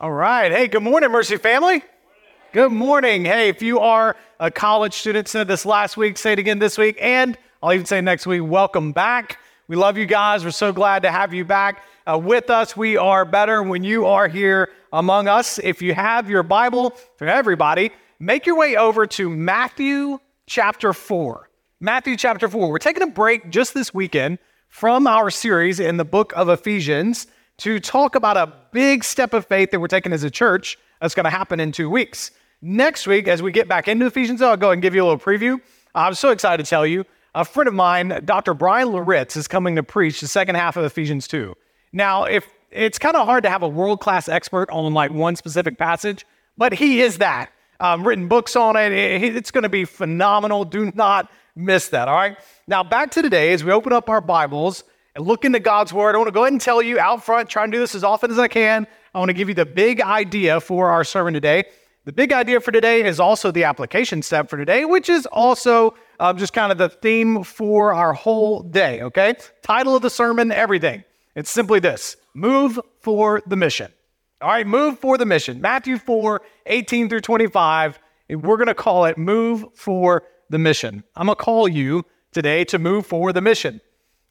All right. Hey, good morning, Mercy family. Good morning. Hey, if you are a college student, said this last week, say it again this week, and I'll even say next week, welcome back. We love you guys. We're so glad to have you back with us. We are better when you are here among us. If you have your Bible, for everybody, make your way over to Matthew chapter 4. Matthew chapter 4. We're taking a break just this weekend from our series in the book of Ephesians to talk about a big step of faith that we're taking as a church that's going to happen in 2 weeks. Next week, as we get back into Ephesians, I'll go and give you a little preview. I'm so excited to tell you, a friend of mine, Dr. Brian Loritz, is coming to preach the second half of Ephesians 2. Now, if it's kind of hard to have a world-class expert on like one specific passage, but he is that. Written books on it. It's going to be phenomenal. Do not miss that, all right? Now, back to today, as we open up our Bibles, and look into God's Word. I want to go ahead and tell you out front, try and do this as often as I can. I want to give you the big idea for our sermon today. The big idea for today is also the application step for today, which is also just kind of the theme for our whole day, okay? Title of the sermon, everything. It's simply this: Move for the Mission. All right, move for the mission. Matthew 4:18-25, and we're going to call it Move for the Mission. I'm going to call you today to move for the mission.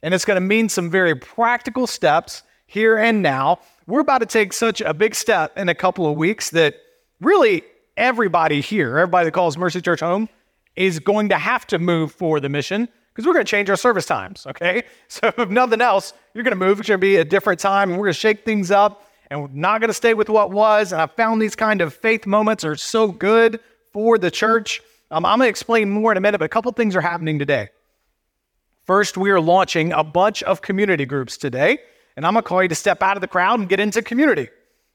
And it's going to mean some very practical steps here and now. We're about to take such a big step in a couple of weeks that really everybody here, everybody that calls Mercy Church home, is going to have to move for the mission because we're going to change our service times, okay? So if nothing else, you're going to move. It's going to be a different time, and we're going to shake things up, and we're not going to stay with what was. And I found these kind of faith moments are so good for the church. I'm going to explain more in a minute, but a couple things are happening today. First, we are launching a bunch of community groups today, and I'm going to call you to step out of the crowd and get into community.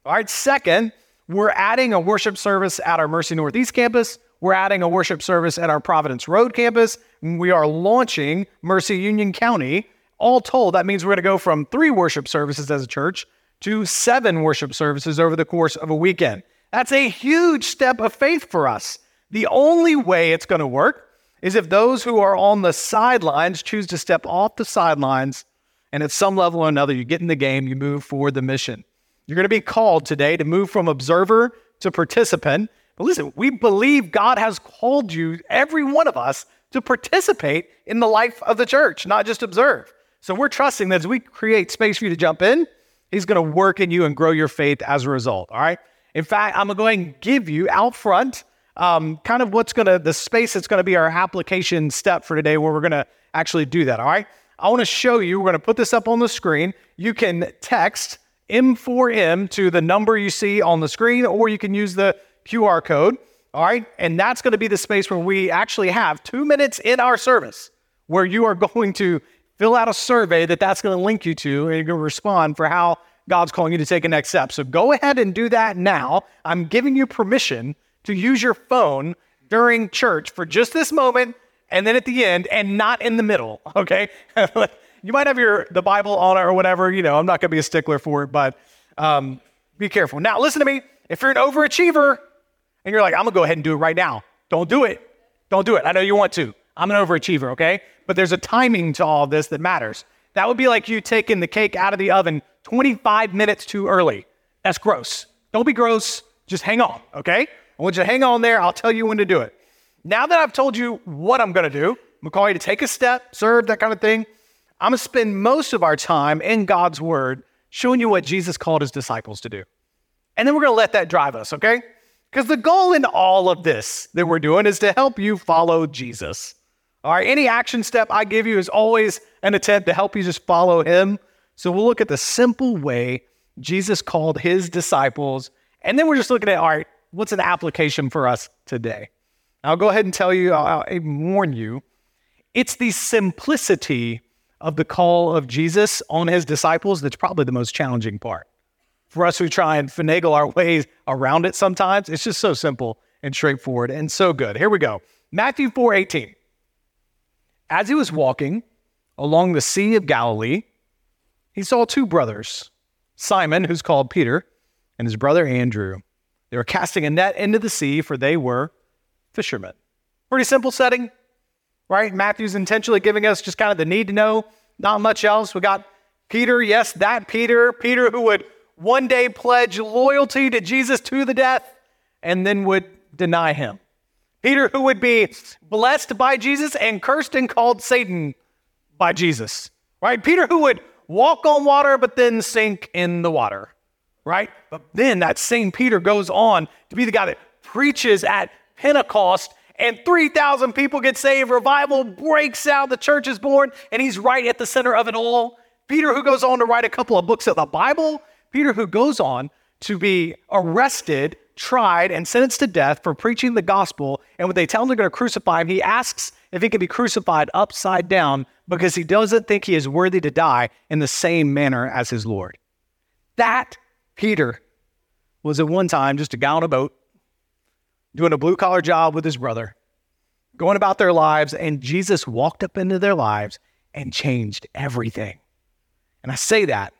All right, second, we're adding a worship service at our Mercy Northeast campus. We're adding a worship service at our Providence Road campus. We are launching Mercy Union County. All told, that means we're going to go from 3 worship services as a church to 7 worship services over the course of a weekend. That's a huge step of faith for us. The only way it's going to work is if those who are on the sidelines choose to step off the sidelines, and at some level or another, you get in the game, you move for the mission. You're going to be called today to move from observer to participant. But listen, we believe God has called you, every one of us, to participate in the life of the church, not just observe. So we're trusting that as we create space for you to jump in, He's going to work in you and grow your faith as a result, all right? In fact, I'm going to go ahead and give you out front kind of the space that's going to be our application step for today where we're going to actually do that, all right? I want to show you, we're going to put this up on the screen. You can text M4M to the number you see on the screen, or you can use the QR code, all right? And that's going to be the space where we actually have 2 minutes in our service where you are going to fill out a survey that's going to link you to, and you're going to respond for how God's calling you to take a next step. So go ahead and do that now. I'm giving you permission to use your phone during church for just this moment and then at the end and not in the middle, okay? You might have the Bible on it or whatever. You know, I'm not going to be a stickler for it, but be careful. Now, listen to me. If you're an overachiever and you're like, I'm going to go ahead and do it right now, don't do it. Don't do it. I know you want to. I'm an overachiever, okay? But there's a timing to all this that matters. That would be like you taking the cake out of the oven 25 minutes too early. That's gross. Don't be gross. Just hang on, okay? I want you to hang on there. I'll tell you when to do it. Now that I've told you what I'm going to do, I'm going to call you to take a step, serve, that kind of thing. I'm going to spend most of our time in God's Word showing you what Jesus called His disciples to do. And then we're going to let that drive us, okay? Because the goal in all of this that we're doing is to help you follow Jesus. All right, any action step I give you is always an attempt to help you just follow Him. So we'll look at the simple way Jesus called His disciples. And then we're just looking at, all right, what's an application for us today? I'll go ahead and tell you, I'll warn you, it's the simplicity of the call of Jesus on his disciples that's probably the most challenging part. For us who try and finagle our ways around it sometimes, it's just so simple and straightforward and so good. Here we go. Matthew 4:18. As he was walking along the Sea of Galilee, he saw two brothers, Simon, who's called Peter, and his brother Andrew. They were casting a net into the sea, for they were fishermen. Pretty simple setting, right? Matthew's intentionally giving us just kind of the need to know, not much else. We got Peter, yes, that Peter who would one day pledge loyalty to Jesus to the death and then would deny him. Peter, who would be blessed by Jesus and cursed and called Satan by Jesus, right? Peter, who would walk on water but then sink in the water, right? But then that same Peter goes on to be the guy that preaches at Pentecost and 3,000 people get saved. Revival breaks out. The church is born, and he's right at the center of it all. Peter, who goes on to write a couple of books of the Bible. Peter, who goes on to be arrested, tried, and sentenced to death for preaching the gospel. And when they tell him they're going to crucify him, he asks if he can be crucified upside down because he doesn't think he is worthy to die in the same manner as his Lord. That Peter was at one time just a guy on a boat doing a blue-collar job with his brother, going about their lives, and Jesus walked up into their lives and changed everything. And I say that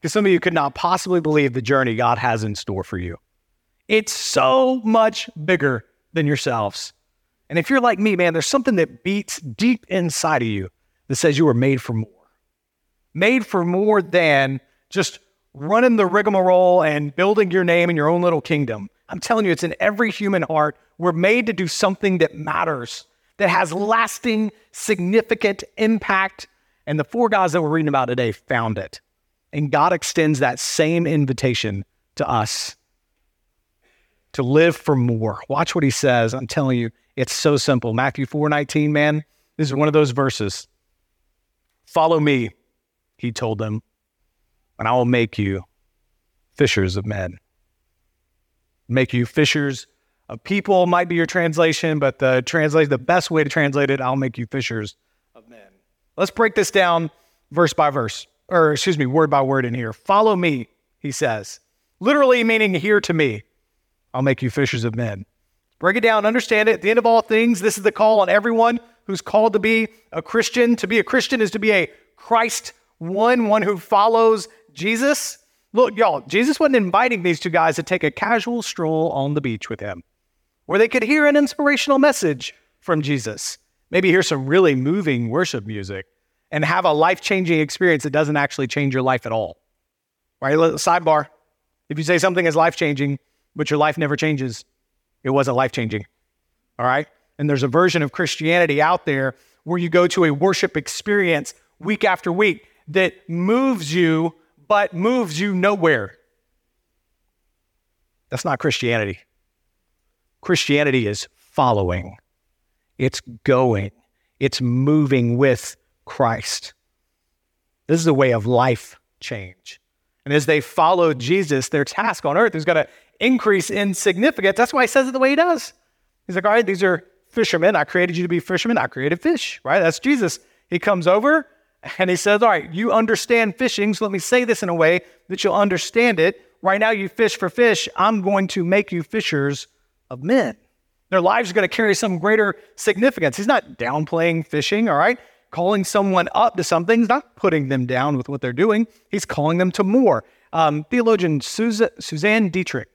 because some of you could not possibly believe the journey God has in store for you. It's so much bigger than yourselves. And if you're like me, man, there's something that beats deep inside of you that says you were made for more. Made for more than just running the rigmarole and building your name in your own little kingdom. I'm telling you, it's in every human heart. We're made to do something that matters, that has lasting, significant impact. And the four guys that we're reading about today found it. And God extends that same invitation to us to live for more. Watch what he says. I'm telling you, it's so simple. Matthew 4:19, man, this is one of those verses. Follow me, he told them, and I will make you fishers of men. Make you fishers of people might be your translation, but the best way to translate it, I'll make you fishers of men. Let's break this down verse by verse. Word by word in here. Follow me, he says. Literally meaning hear to me. I'll make you fishers of men. Break it down, understand it. At the end of all things, this is the call on everyone who's called to be a Christian. To be a Christian is to be a Christ one who follows Jesus. Look, y'all, Jesus wasn't inviting these two guys to take a casual stroll on the beach with him, where they could hear an inspirational message from Jesus. Maybe hear some really moving worship music and have a life-changing experience that doesn't actually change your life at all. Right? Sidebar. If you say something is life-changing, but your life never changes, it wasn't life-changing. All right? And there's a version of Christianity out there where you go to a worship experience week after week that moves you, but moves you nowhere. That's not Christianity. Christianity is following. It's going. It's moving with Christ. This is a way of life change. And as they follow Jesus, their task on earth is going to increase in significance. That's why he says it the way he does. He's like, all right, these are fishermen. I created you to be fishermen. I created fish, right? That's Jesus. He comes over and he says, all right, you understand fishing. So let me say this in a way that you'll understand it. Right now you fish for fish. I'm going to make you fishers of men. Their lives are going to carry some greater significance. He's not downplaying fishing, all right? Calling someone up to something, he's not putting them down with what they're doing. He's calling them to more. Theologian Suzanne Dietrich,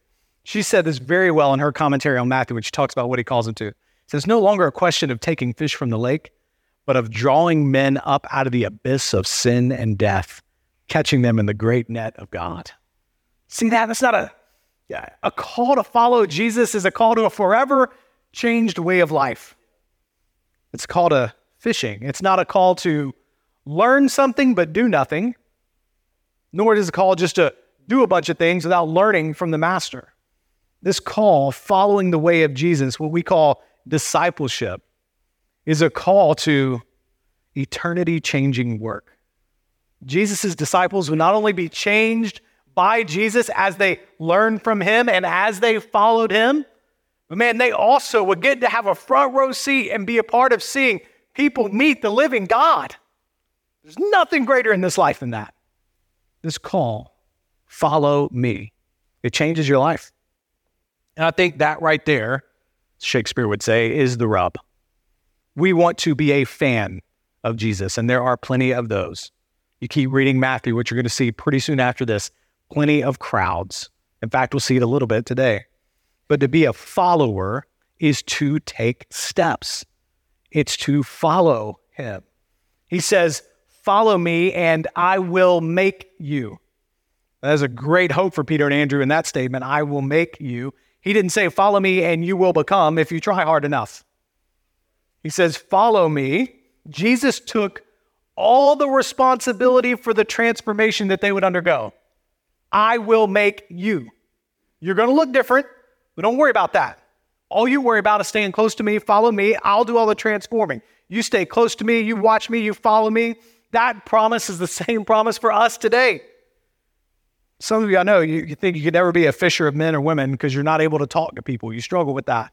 she said this very well in her commentary on Matthew when she talks about what he calls them to. It says, no longer a question of taking fish from the lake, but of drawing men up out of the abyss of sin and death, catching them in the great net of God. See that? That's not a call to follow Jesus is a call to a forever changed way of life. It's called a fishing. It's not a call to learn something but do nothing, nor is it a call just to do a bunch of things without learning from the master. This call, following the way of Jesus, what we call discipleship, is a call to eternity-changing work. Jesus' disciples would not only be changed by Jesus as they learned from him and as they followed him, But man, they also would get to have a front row seat and be a part of seeing people meet the living God. There's nothing greater in this life than that. This call, follow me. It changes your life. And I think that right there, Shakespeare would say, is the rub. We want to be a fan of Jesus, and there are plenty of those. You keep reading Matthew, what you're going to see pretty soon after this, plenty of crowds. In fact, we'll see it a little bit today. But to be a follower is to take steps. It's to follow him. He says, follow me and I will make you. That is a great hope for Peter and Andrew in that statement, I will make you. He didn't say, follow me and you will become if you try hard enough. He says, follow me. Jesus took all the responsibility for the transformation that they would undergo. I will make you. You're going to look different, but don't worry about that. All you worry about is staying close to me, follow me, I'll do all the transforming. You stay close to me, you watch me, you follow me. That promise is the same promise for us today. Some of you I know, you think you could never be a fisher of men or women because you're not able to talk to people. You struggle with that.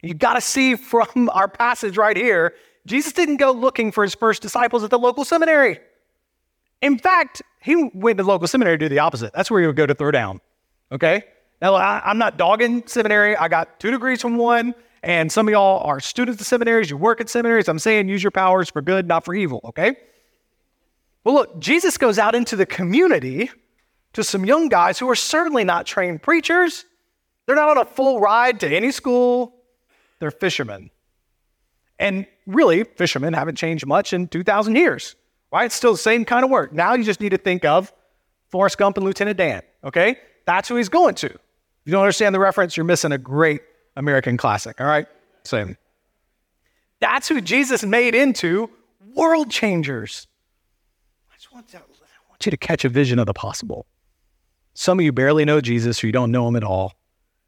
You got to see from our passage right here, Jesus didn't go looking for his first disciples at the local seminary. In fact, he went to the local seminary to do the opposite. That's where he would go to throw down, okay? Now, I'm not dogging seminary. I got 2 degrees from one, and some of y'all are students of seminaries. You work at seminaries. I'm saying use your powers for good, not for evil, okay? Well, look, Jesus goes out into the community to some young guys who are certainly not trained preachers. They're not on a full ride to any school. They're fishermen. And really, fishermen haven't changed much in 2,000 years, right? It's still the same kind of work. Now you just need to think of Forrest Gump and Lieutenant Dan, okay? That's who he's going to. If you don't understand the reference, you're missing a great American classic, all right? Same. That's who Jesus made into world changers. I just want you to catch a vision of the possible. Some of you barely know Jesus or you don't know him at all.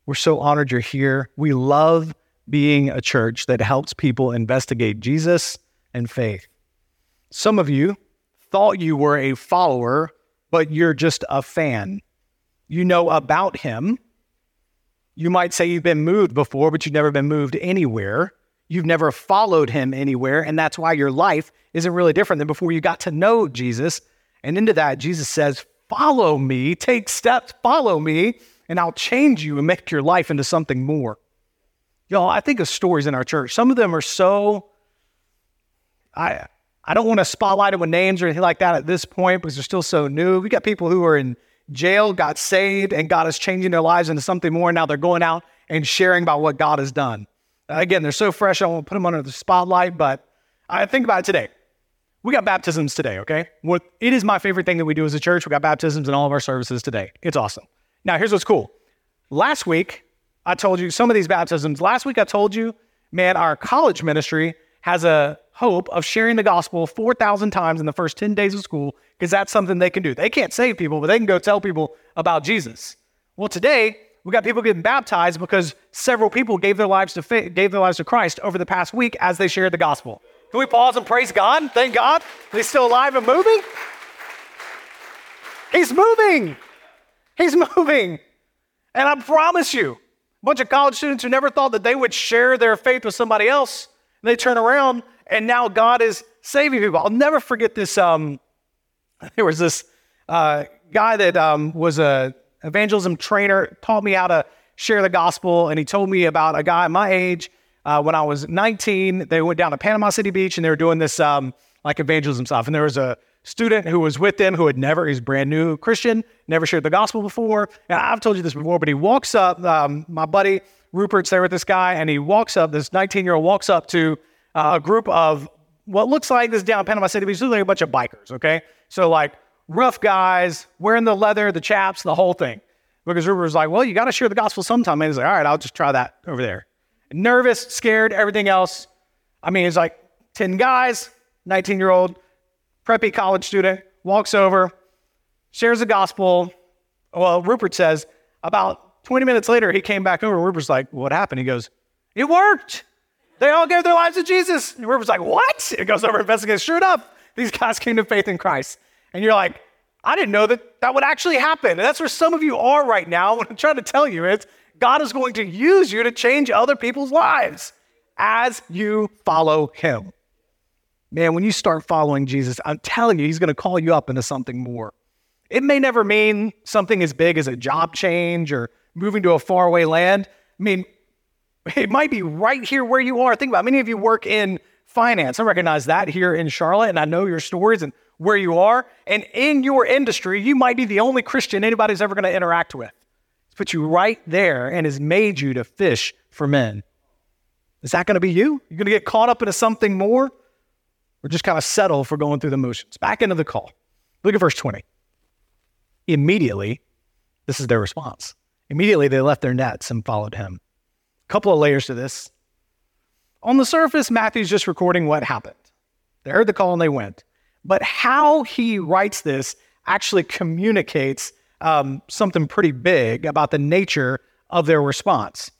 We're so honored you're here. We love being a church that helps people investigate Jesus and faith. Some of you thought you were a follower, but you're just a fan. You know about him. You might say you've been moved before, but you've never been moved anywhere. You've never followed him anywhere, and that's why your life isn't really different than before you got to know Jesus. And into that, Jesus says, follow me, take steps, follow me, and I'll change you and make your life into something more. Y'all, I think of stories in our church. Some of them are so, I don't want to spotlight them with names or anything like that at this point because they're still so new. We got people who are in jail, got saved, and God is changing their lives into something more. Now they're going out and sharing about what God has done. Again, they're so fresh, I won't put them under the spotlight, but I think about it today. We got baptisms today, okay? It is my favorite thing that we do as a church. We got baptisms in all of our services today. It's awesome. Now, here's what's cool. Last week, I told you some of these baptisms. Last week, I told you, man, our college ministry has a hope of sharing the gospel 4,000 times in the first 10 days of school because that's something they can do. They can't save people, but they can go tell people about Jesus. Well, today, we got people getting baptized because several people gave their lives to Christ over the past week as they shared the gospel. Can we pause and praise God? Thank God. He's still alive and moving. He's moving. He's moving. And I promise you, a bunch of college students who never thought that they would share their faith with somebody else, and they turn around, and now God is saving people. I'll never forget this. There was this guy that was an evangelism trainer, taught me how to share the gospel, and he told me about a guy my age. When I was 19, they went down to Panama City Beach, and they were doing this like evangelism stuff, and there was a student who was with them who had never, he's brand new Christian, never shared the gospel before. And I've told you this before, but he walks up, my buddy Rupert's there with this guy, and he walks up, this 19-year-old walks up to a group of what looks like this down Panama City Beach, looks like a bunch of bikers, okay? So like rough guys, wearing the leather, the chaps, the whole thing. Because Rupert was like, well, you got to share the gospel sometime. And he's like, all right, I'll just try that over there. Nervous, scared, everything else. I mean, it's like 10 guys, 19-year-old, preppy college student, walks over, shares the gospel. Well, Rupert says, about 20 minutes later, he came back over. Rupert's like, what happened? He goes, it worked. They all gave their lives to Jesus. And Rupert's like, what? It goes over and investigates. Sure enough, these guys came to faith in Christ. And you're like, I didn't know that that would actually happen. And that's where some of you are right now. What I'm trying to tell you is God is going to use you to change other people's lives as you follow him. Man, when you start following Jesus, I'm telling you, he's going to call you up into something more. It may never mean something as big as a job change or moving to a faraway land. I mean, it might be right here where you are. Think about many of you work in finance. I recognize that here in Charlotte, and I know your stories and where you are. And in your industry, you might be the only Christian anybody's ever going to interact with. It's put you right there and has made you to fish for men. Is that going to be you? You're going to get caught up into something more? Or just kind of settle for going through the motions? Back into the call. Look at verse 20. Immediately, this is their response. Immediately, they left their nets and followed him. A couple of layers to this. On the surface, Matthew's just recording what happened. They heard the call and they went. But how he writes this actually communicates something pretty big about the nature of their response.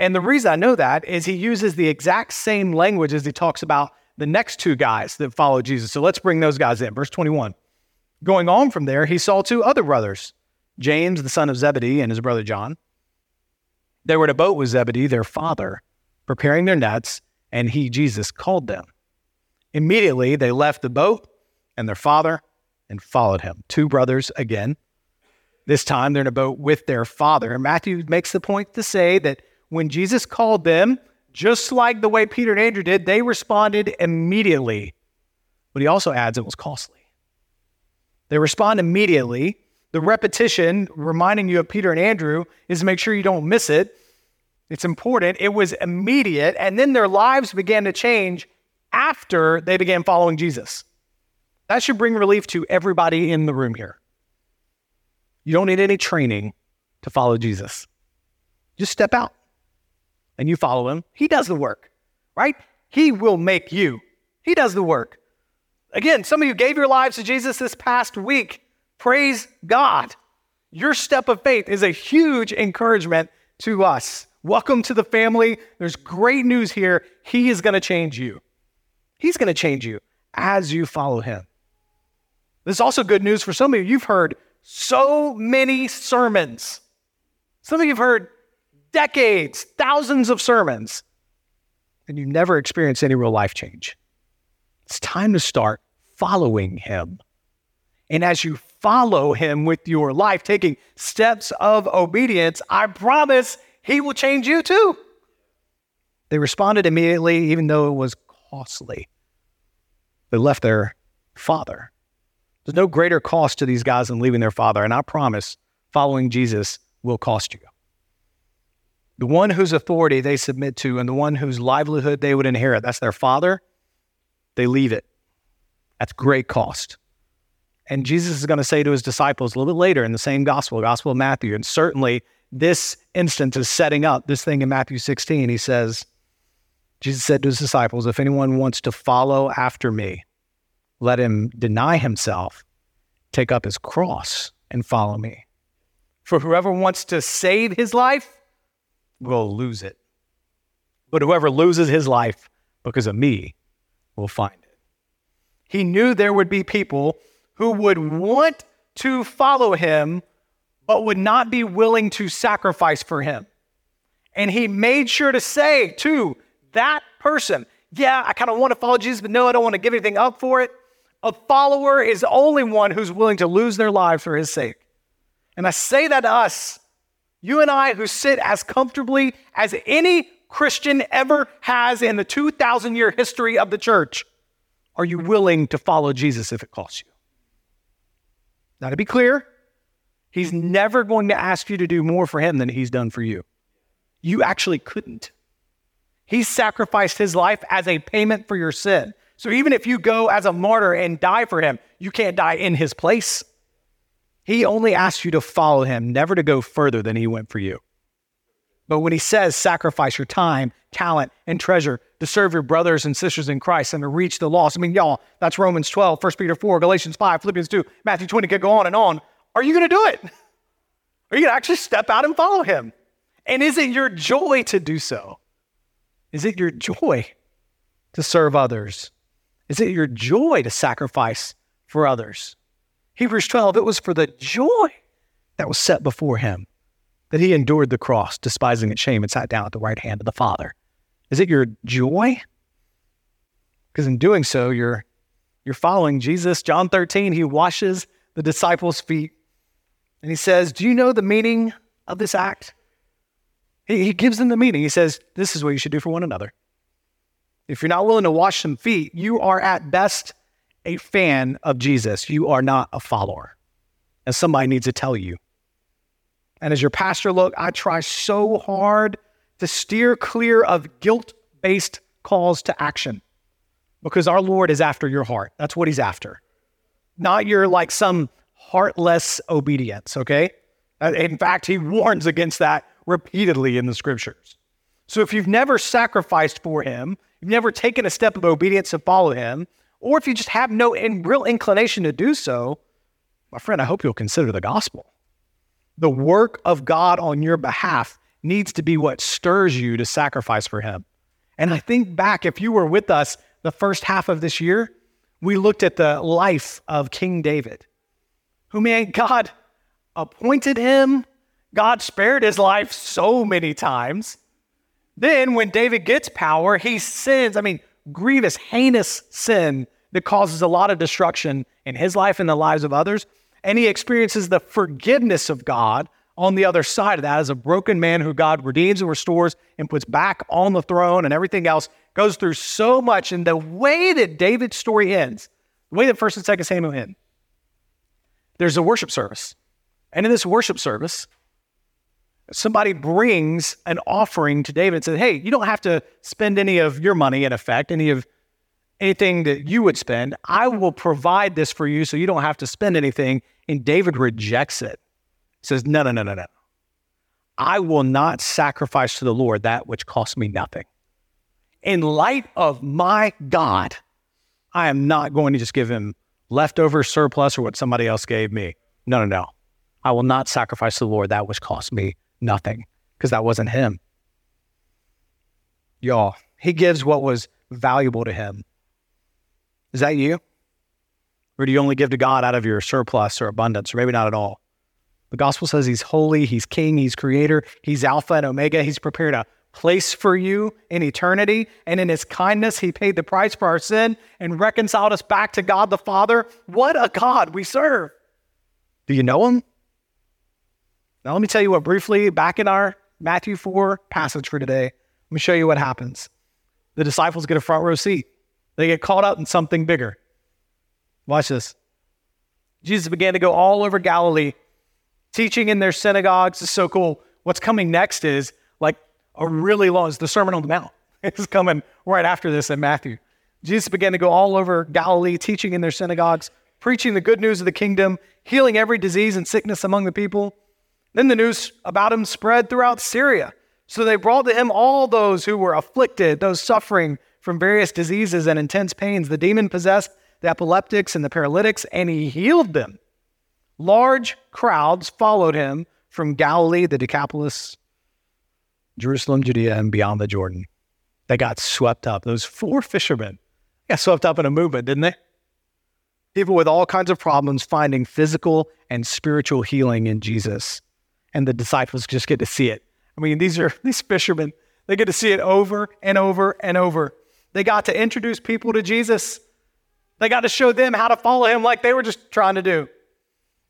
And the reason I know that is he uses the exact same language as he talks about the next two guys that followed Jesus. So let's bring those guys in. Verse 21. Going on from there, he saw two other brothers, James, the son of Zebedee, and his brother John. They were in a boat with Zebedee, their father, preparing their nets, and he, Jesus, called them. Immediately, they left the boat and their father and followed him. Two brothers again. This time, they're in a boat with their father. And Matthew makes the point to say that when Jesus called them, just like the way Peter and Andrew did, they responded immediately. But he also adds it was costly. They respond immediately. The repetition, reminding you of Peter and Andrew, is to make sure you don't miss it. It's important. It was immediate. And then their lives began to change after they began following Jesus. That should bring relief to everybody in the room here. You don't need any training to follow Jesus. Just step out. And you follow him, he does the work, right? He will make you. He does the work. Again, some of you gave your lives to Jesus this past week. Praise God. Your step of faith is a huge encouragement to us. Welcome to the family. There's great news here. He is going to change you. He's going to change you as you follow him. This is also good news for some of you. You've heard so many sermons. Some of you have heard decades, thousands of sermons, and you never experience any real life change. It's time to start following him. And as you follow him with your life, taking steps of obedience, I promise he will change you too. They responded immediately, even though it was costly. They left their father. There's no greater cost to these guys than leaving their father. And I promise following Jesus will cost you. The one whose authority they submit to and the one whose livelihood they would inherit, that's their father, they leave it. That's great cost. And Jesus is going to say to his disciples a little bit later in the same gospel, Gospel of Matthew, and certainly this instance is setting up this thing in Matthew 16. He says, Jesus said to his disciples, if anyone wants to follow after me, let him deny himself, take up his cross, and follow me. For whoever wants to save his life will lose it. But whoever loses his life because of me will find it. He knew there would be people who would want to follow him, but would not be willing to sacrifice for him. And he made sure to say to that person, yeah, I kind of want to follow Jesus, but no, I don't want to give anything up for it. A follower is only one who's willing to lose their lives for his sake. And I say that to us, you and I, who sit as comfortably as any Christian ever has in the 2,000-year history of the church, are you willing to follow Jesus if it costs you? Now, to be clear, he's never going to ask you to do more for him than he's done for you. You actually couldn't. He sacrificed his life as a payment for your sin. So even if you go as a martyr and die for him, you can't die in his place. He only asks you to follow him, never to go further than he went for you. But when he says, sacrifice your time, talent, and treasure to serve your brothers and sisters in Christ and to reach the lost. I mean, y'all, that's Romans 12, 1 Peter 4, Galatians 5, Philippians 2, Matthew 20, could go on and on. Are you going to do it? Are you going to actually step out and follow him? And is it your joy to do so? Is it your joy to serve others? Is it your joy to sacrifice for others? Hebrews 12, it was for the joy that was set before him that he endured the cross, despising its shame, and sat down at the right hand of the Father? Is it your joy? Because in doing so, you're following Jesus. John 13, he washes the disciples' feet. And he says, do you know the meaning of this act? He gives them the meaning. He says, this is what you should do for one another. If you're not willing to wash some feet, you are at best a fan of Jesus. You are not a follower. And somebody needs to tell you. And as your pastor, look, I try so hard to steer clear of guilt-based calls to action, because our Lord is after your heart. That's what he's after. Not your, like, some heartless obedience, okay? In fact, he warns against that repeatedly in the scriptures. So if you've never sacrificed for him, you've never taken a step of obedience to follow him, or if you just have no real inclination to do so, my friend, I hope you'll consider the gospel. The work of God on your behalf needs to be what stirs you to sacrifice for him. And I think back, if you were with us the first half of this year, we looked at the life of King David, who, man, God appointed him. God spared his life so many times. Then when David gets power, he sins. I mean, grievous, heinous sin that causes a lot of destruction in his life and the lives of others. And he experiences the forgiveness of God on the other side of that as a broken man who God redeems and restores and puts back on the throne, and everything else goes through so much. And the way that David's story ends, the way that 1 and 2 Samuel end, there's a worship service. And in this worship service, somebody brings an offering to David and says, hey, you don't have to spend any of your money, in effect, anything that you would spend. I will provide this for you so you don't have to spend anything. And David rejects it. He says, no. I will not sacrifice to the Lord that which costs me nothing. In light of my God, I am not going to just give him leftover surplus or what somebody else gave me. No. I will not sacrifice to the Lord that which cost me nothing, because that wasn't him. Y'all, he gives what was valuable to him. Is that you? Or do you only give to God out of your surplus or abundance, or maybe not at all? The gospel says he's holy, he's king, he's creator, he's Alpha and Omega. He's prepared a place for you in eternity. And in his kindness, he paid the price for our sin and reconciled us back to God the Father. What a God we serve. Do you know him? Now, let me tell you what briefly, back in our Matthew 4 passage for today, let me show you what happens. The disciples get a front row seat. They get caught up in something bigger. Watch this. Jesus began to go all over Galilee, teaching in their synagogues. It's so cool. What's coming next is like a really long, it's the Sermon on the Mount. It's coming right after this in Matthew. Jesus began to go all over Galilee, teaching in their synagogues, preaching the good news of the kingdom, healing every disease and sickness among the people. Then the news about him spread throughout Syria. So they brought to him all those who were afflicted, those suffering from various diseases and intense pains, the demon-possessed, the epileptics, and the paralytics, and he healed them. Large crowds followed him from Galilee, the Decapolis, Jerusalem, Judea, and beyond the Jordan. They got swept up. Those four fishermen got swept up in a movement, didn't they? People with all kinds of problems finding physical and spiritual healing in Jesus. And the disciples just get to see it. I mean, these fishermen, they get to see it over and over and over. They got to introduce people to Jesus. They got to show them how to follow him like they were just trying to do.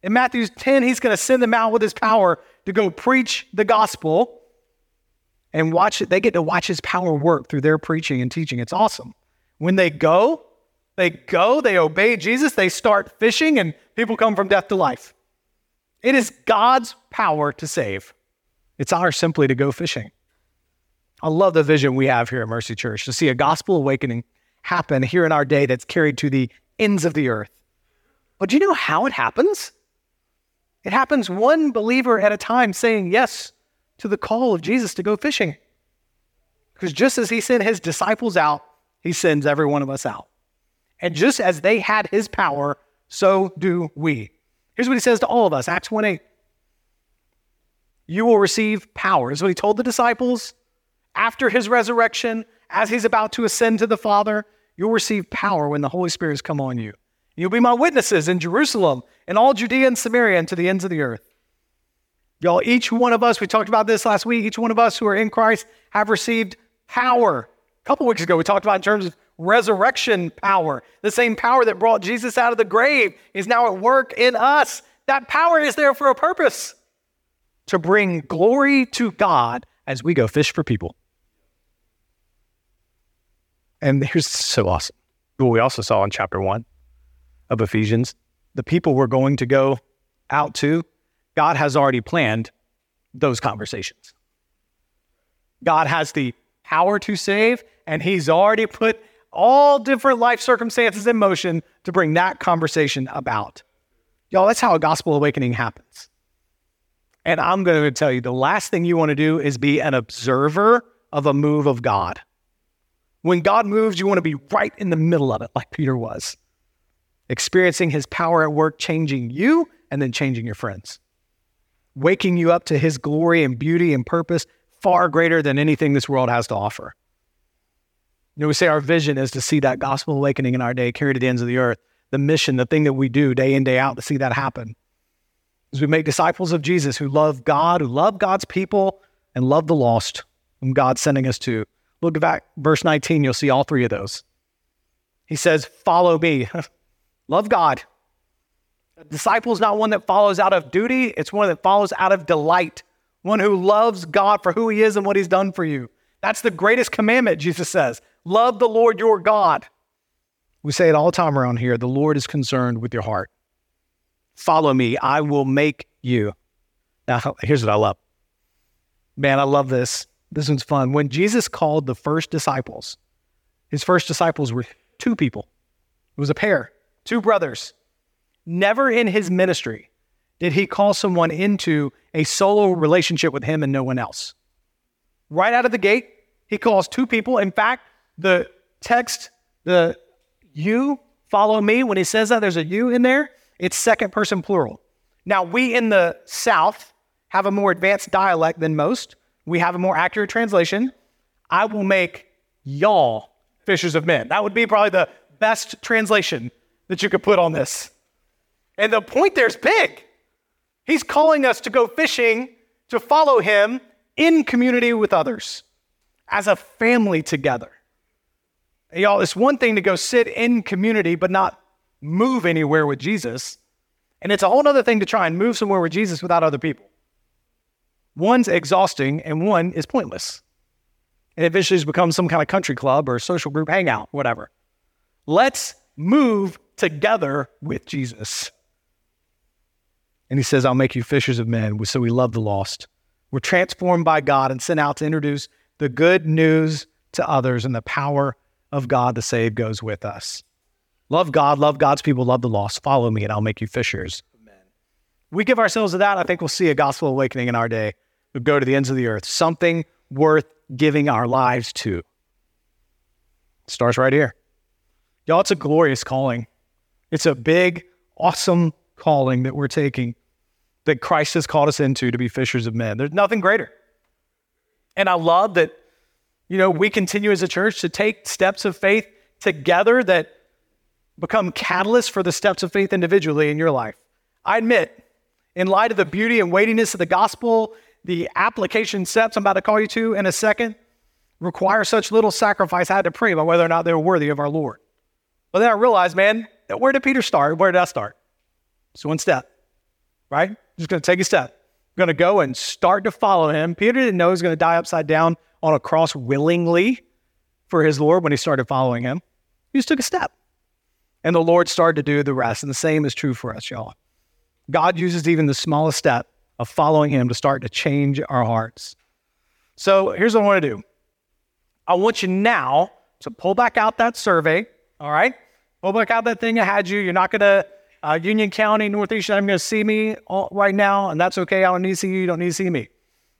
In Matthew 10, he's going to send them out with his power to go preach the gospel and watch it. They get to watch his power work through their preaching and teaching. It's awesome. When they go, they obey Jesus, they start fishing, and people come from death to life. It is God's power to save. It's ours simply to go fishing. I love the vision we have here at Mercy Church to see a gospel awakening happen here in our day that's carried to the ends of the earth. But do you know how it happens? It happens one believer at a time saying yes to the call of Jesus to go fishing. Because just as he sent his disciples out, he sends every one of us out. And just as they had his power, so do we. Here's what he says to all of us, Acts 1:8. You will receive power. That's what he told the disciples after his resurrection, as he's about to ascend to the Father. You'll receive power when the Holy Spirit has come on you. You'll be my witnesses in Jerusalem and all Judea and Samaria and to the ends of the earth. Y'all, each one of us, we talked about this last week, each one of us who are in Christ have received power. A couple weeks ago, we talked about in terms of resurrection power. The same power that brought Jesus out of the grave is now at work in us. That power is there for a purpose, to bring glory to God as we go fish for people. And here's so awesome. What we also saw in chapter 1 of Ephesians, the people we're going to go out to, God has already planned those conversations. God has the power to save, and he's already put all different life circumstances in motion to bring that conversation about. Y'all, that's how a gospel awakening happens. And I'm going to tell you, the last thing you want to do is be an observer of a move of God. When God moves, you want to be right in the middle of it, like Peter was, experiencing his power at work, changing you and then changing your friends, waking you up to his glory and beauty and purpose far greater than anything this world has to offer. You know, we say our vision is to see that gospel awakening in our day carried to the ends of the earth. The mission, the thing that we do day in, day out to see that happen, is we make disciples of Jesus who love God, who love God's people, and love the lost whom God's sending us to. Look back, verse 19, you'll see all three of those. He says, follow me. Love God. A disciple is not one that follows out of duty. It's one that follows out of delight. One who loves God for who he is and what he's done for you. That's the greatest commandment, Jesus says. Love the Lord your God. We say it all the time around here. The Lord is concerned with your heart. Follow me. I will make you. Now, here's what I love. Man, I love this. This one's fun. When Jesus called the first disciples, his first disciples were two people. It was a pair, two brothers. Never in his ministry did he call someone into a solo relationship with him and no one else. Right out of the gate, he calls two people. In fact, the text, the you follow me, when he says that, there's a you in there. It's second person plural. Now, we in the South have a more advanced dialect than most. We have a more accurate translation. I will make y'all fishers of men. That would be probably the best translation that you could put on this. And the point there's big. He's calling us to go fishing, to follow him in community with others, as a family together. And y'all, it's one thing to go sit in community but not move anywhere with Jesus. And it's a whole other thing to try and move somewhere with Jesus without other people. One's exhausting and one is pointless. And it eventually becomes some kind of country club or social group hangout, whatever. Let's move together with Jesus. And he says, I'll make you fishers of men. So we love the lost. We're transformed by God and sent out to introduce the good news to others, and the power of God to save goes with us. Love God, love God's people, love the lost. Follow me and I'll make you fishers. Amen. We give ourselves to that. I think we'll see a gospel awakening in our day. We'll go to the ends of the earth. Something worth giving our lives to. It starts right here. Y'all, it's a glorious calling. It's a big, awesome calling that we're taking, that Christ has called us into, to be fishers of men. There's nothing greater. And I love that, you know, we continue as a church to take steps of faith together that become catalysts for the steps of faith individually in your life. I admit, in light of the beauty and weightiness of the gospel, the application steps I'm about to call you to in a second require such little sacrifice. I had to pray about whether or not they were worthy of our Lord. But then I realized, man, where did Peter start? Where did I start? It's one step, right? I'm just going to take a step. I'm going to go and start to follow him. Peter didn't know he was going to die upside down on a cross willingly for his Lord when he started following him. He just took a step. And the Lord started to do the rest. And the same is true for us, y'all. God uses even the smallest step of following him to start to change our hearts. So here's what I want to do. I want you now to pull back out that survey, all right? Pull back out that thing I had you. You're not going to Union County, Northeast, I'm going to see me right now, and that's okay. I don't need to see you. You don't need to see me.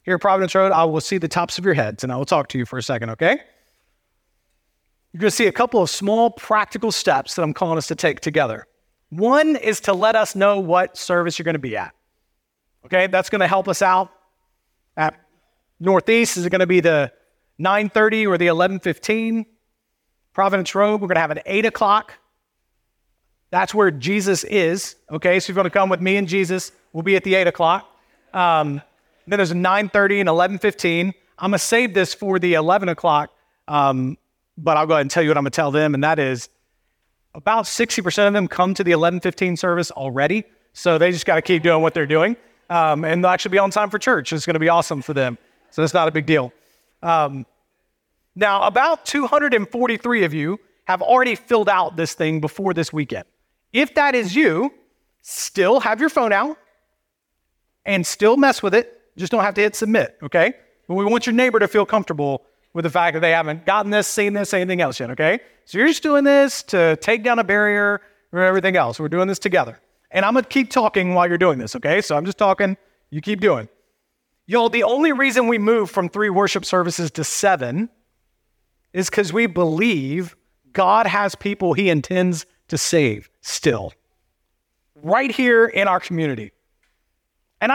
Here at Providence Road, I will see the tops of your heads, and I will talk to you for a second, okay? You're going to see a couple of small practical steps that I'm calling us to take together. One is to let us know what service you're going to be at, okay? That's going to help us out. At Northeast, is it going to be the 9:30 or the 11:15? Providence Road, we're going to have an 8 o'clock. That's where Jesus is, okay? So if you want to come with me and Jesus, we'll be at the 8 o'clock. Then there's a 9:30 and 11:15. I'm going to save this for the 11 o'clock, but I'll go ahead and tell you what I'm going to tell them, and that is about 60% of them come to the 11:15 service already, so they just got to keep doing what they're doing, and they'll actually be on time for church. It's going to be awesome for them, so it's not a big deal. Now, about 243 of you have already filled out this thing before this weekend. If that is you, still have your phone out and still mess with it. Just don't have to hit submit, okay? But we want your neighbor to feel comfortable with the fact that they haven't gotten this, seen this, anything else yet, okay? So you're just doing this to take down a barrier or everything else. We're doing this together. And I'm going to keep talking while you're doing this, okay? So I'm just talking. You keep doing. Y'all, the only reason we moved from 3 worship services to 7 is because we believe God has people he intends to save still, right here in our community. And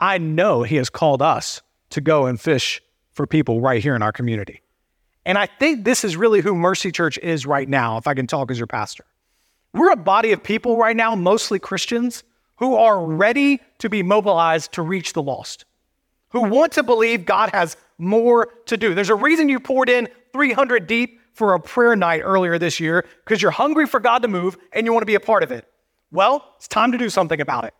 I know he has called us to go and fish for people right here in our community. And I think this is really who Mercy Church is right now, if I can talk as your pastor. We're a body of people right now, mostly Christians, who are ready to be mobilized to reach the lost, who want to believe God has more to do. There's a reason you poured in 300 deep for a prayer night earlier this year, because you're hungry for God to move and you want to be a part of it. Well, it's time to do something about it.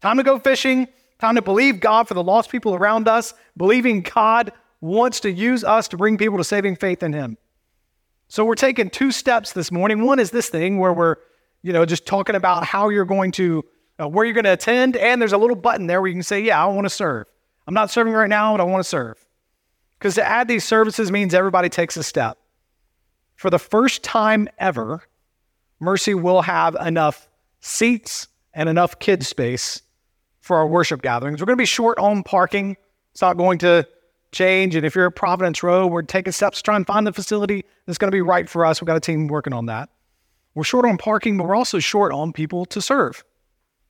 Time to go fishing. Time to believe God for the lost people around us, believing God wants to use us to bring people to saving faith in him. So we're taking 2 steps this morning. One is this thing where we're, just talking about how you're going to, where you're going to attend. And there's a little button there where you can say, yeah, I want to serve. I'm not serving right now, but I want to serve. Because to add these services means everybody takes a step. For the first time ever, Mercy will have enough seats and enough kid space for our worship gatherings. We're going to be short on parking. It's not going to change. And if you're at Providence Road, we're taking steps to try and find the facility that's going to be right for us. We've got a team working on that. We're short on parking, but we're also short on people to serve.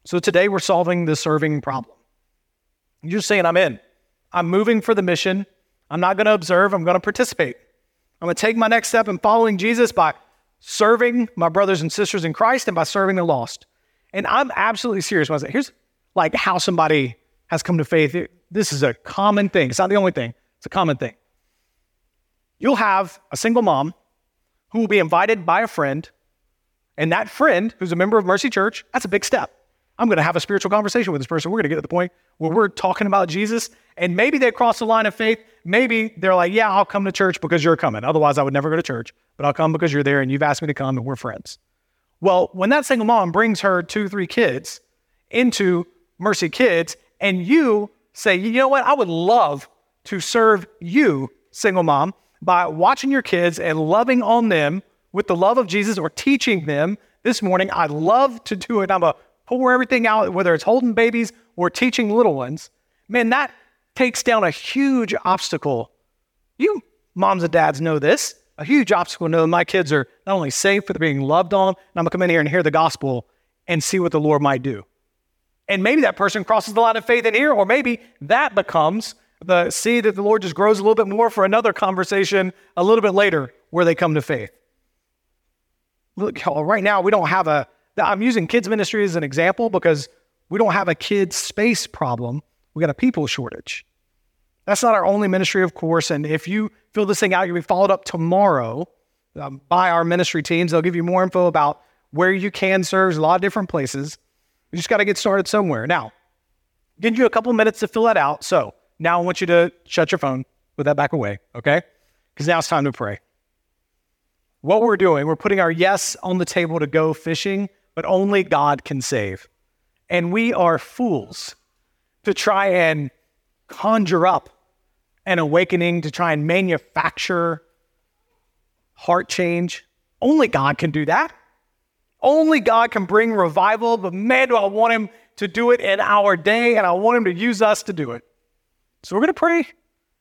So today we're solving the serving problem. You're just saying, I'm in. I'm moving for the mission. I'm not going to observe. I'm going to participate. I'm going to take my next step in following Jesus by serving my brothers and sisters in Christ and by serving the lost. And I'm absolutely serious when I say, here's like how somebody has come to faith. This is a common thing. It's not the only thing. It's a common thing. You'll have a single mom who will be invited by a friend, and that friend who's a member of Mercy Church, that's a big step. I'm going to have a spiritual conversation with this person. We're going to get to the point where we're talking about Jesus, and maybe they cross the line of faith. Maybe they're like, yeah, I'll come to church because you're coming. Otherwise, I would never go to church, but I'll come because you're there, and you've asked me to come, and we're friends. Well, when that single mom brings her 2-3 kids into Mercy Kids, and you say, you know what, I would love to serve you, single mom, by watching your kids and loving on them with the love of Jesus or teaching them this morning. I love to do it. I'm going to pour everything out, whether it's holding babies or teaching little ones. Man, that takes down a huge obstacle. You moms and dads know this. A huge obstacle knowing my kids are not only saved, but they're being loved on. And I'm going to come in here and hear the gospel and see what the Lord might do. And maybe that person crosses the line of faith in here, or maybe that becomes the seed that the Lord just grows a little bit more for another conversation a little bit later where they come to faith. Look, right now we don't have I'm using kids ministry as an example because we don't have a kids space problem. We got a people shortage. That's not our only ministry, of course. And if you fill this thing out, you'll be followed up tomorrow by our ministry teams. They'll give you more info about where you can serve. There's a lot of different places. You just got to get started somewhere. Now, give you a couple minutes to fill that out. So now I want you to shut your phone, put that back away, okay? Because now it's time to pray. What we're doing, we're putting our yes on the table to go fishing, but only God can save. And we are fools to try and conjure up an awakening, to try and manufacture heart change. Only God can do that. Only God can bring revival, but man, do I want him to do it in our day, and I want him to use us to do it. So we're going to pray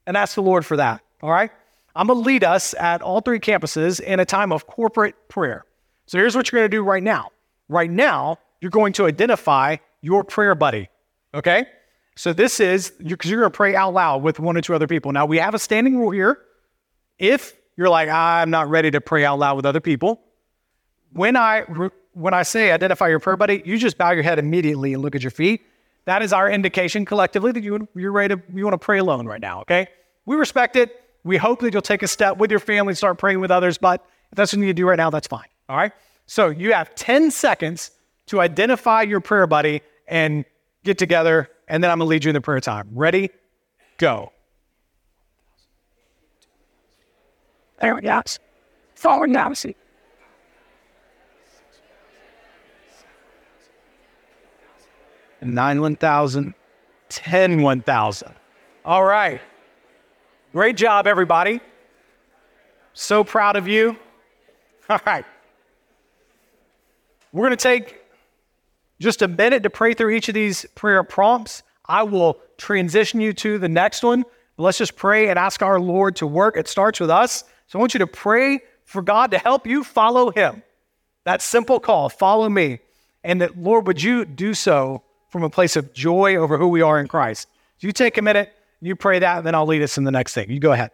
and ask the Lord for that, all right? I'm going to lead us at all 3 campuses in a time of corporate prayer. So here's what you're going to do right now. Right now, you're going to identify your prayer buddy, okay? So this is, because you're going to pray out loud with 1 or 2 other people. Now, we have a standing rule here. If you're like, I'm not ready to pray out loud with other people, when I say identify your prayer buddy, you just bow your head immediately and look at your feet. That is our indication collectively that you want to pray alone right now, okay? We respect it. We hope that you'll take a step with your family and start praying with others, but if that's what you need to do right now, that's fine, all right? So you have 10 seconds to identify your prayer buddy and get together, and then I'm going to lead you in the prayer time. Ready? Go. There we go. Forward now, see. And 9 1,000, 10 1,000. All right. Great job, everybody. So proud of you. All right. We're going to take just a minute to pray through each of these prayer prompts. I will transition you to the next one. Let's just pray and ask our Lord to work. It starts with us. So I want you to pray for God to help you follow him. That simple call, follow me. And that, Lord, would you do so from a place of joy over who we are in Christ? You take a minute, you pray that, and then I'll lead us in the next thing. You go ahead.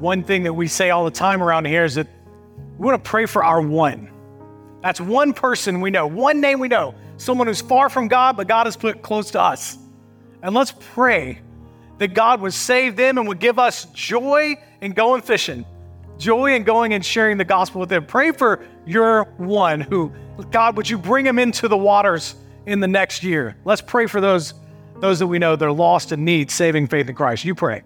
One thing that we say all the time around here is that we want to pray for our one. That's one person we know, one name we know, someone who's far from God, but God has put close to us. And let's pray that God would save them and would give us joy in going fishing, joy in going and sharing the gospel with them. Pray for your one who, God, would you bring him into the waters in the next year? Let's pray for those that we know they're lost and need saving faith in Christ. You pray.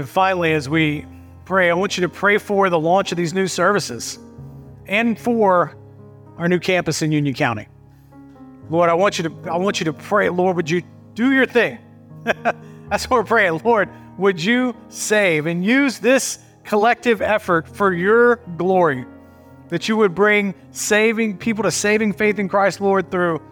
And finally, as we pray, I want you to pray for the launch of these new services and for our new campus in Union County. Lord, I want you to pray, Lord, would you do your thing? That's what we're praying. Lord, would you save and use this collective effort for your glory, that you would bring saving people to saving faith in Christ, Lord, through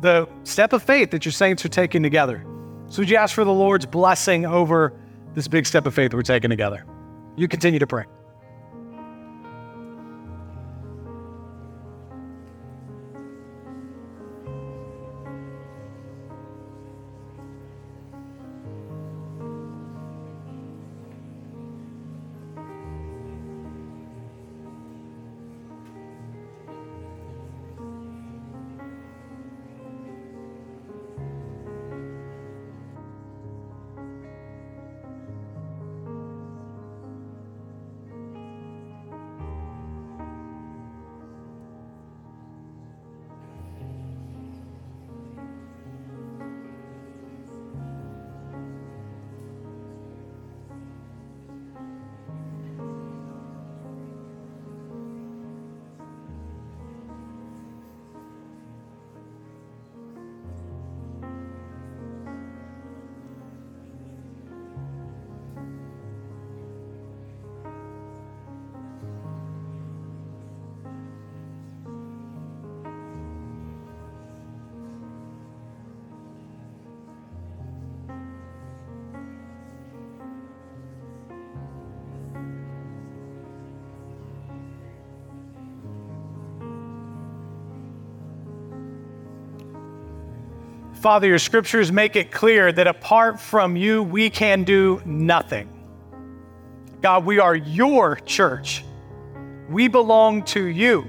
the step of faith that your saints are taking together. So would you ask for the Lord's blessing over this big step of faith we're taking together? You continue to pray. Father, your scriptures make it clear that apart from you, we can do nothing. God, we are your church. We belong to you.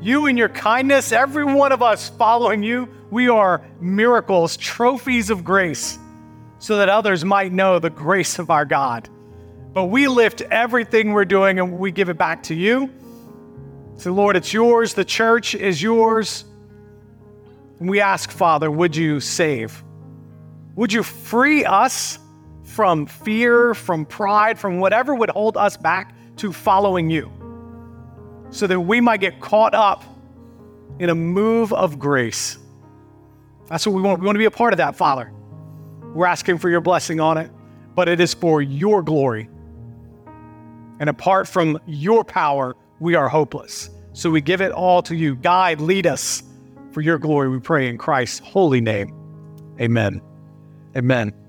You and your kindness, every one of us following you, we are miracles, trophies of grace, so that others might know the grace of our God. But we lift everything we're doing and we give it back to you. So Lord, it's yours. The church is yours. And we ask, Father, would you save? Would you free us from fear, from pride, from whatever would hold us back to following you, so that we might get caught up in a move of grace? That's what we want. We want to be a part of that, Father. We're asking for your blessing on it, but it is for your glory. And apart from your power, we are hopeless. So we give it all to you. Guide, lead us. For your glory, we pray in Christ's holy name. Amen. Amen.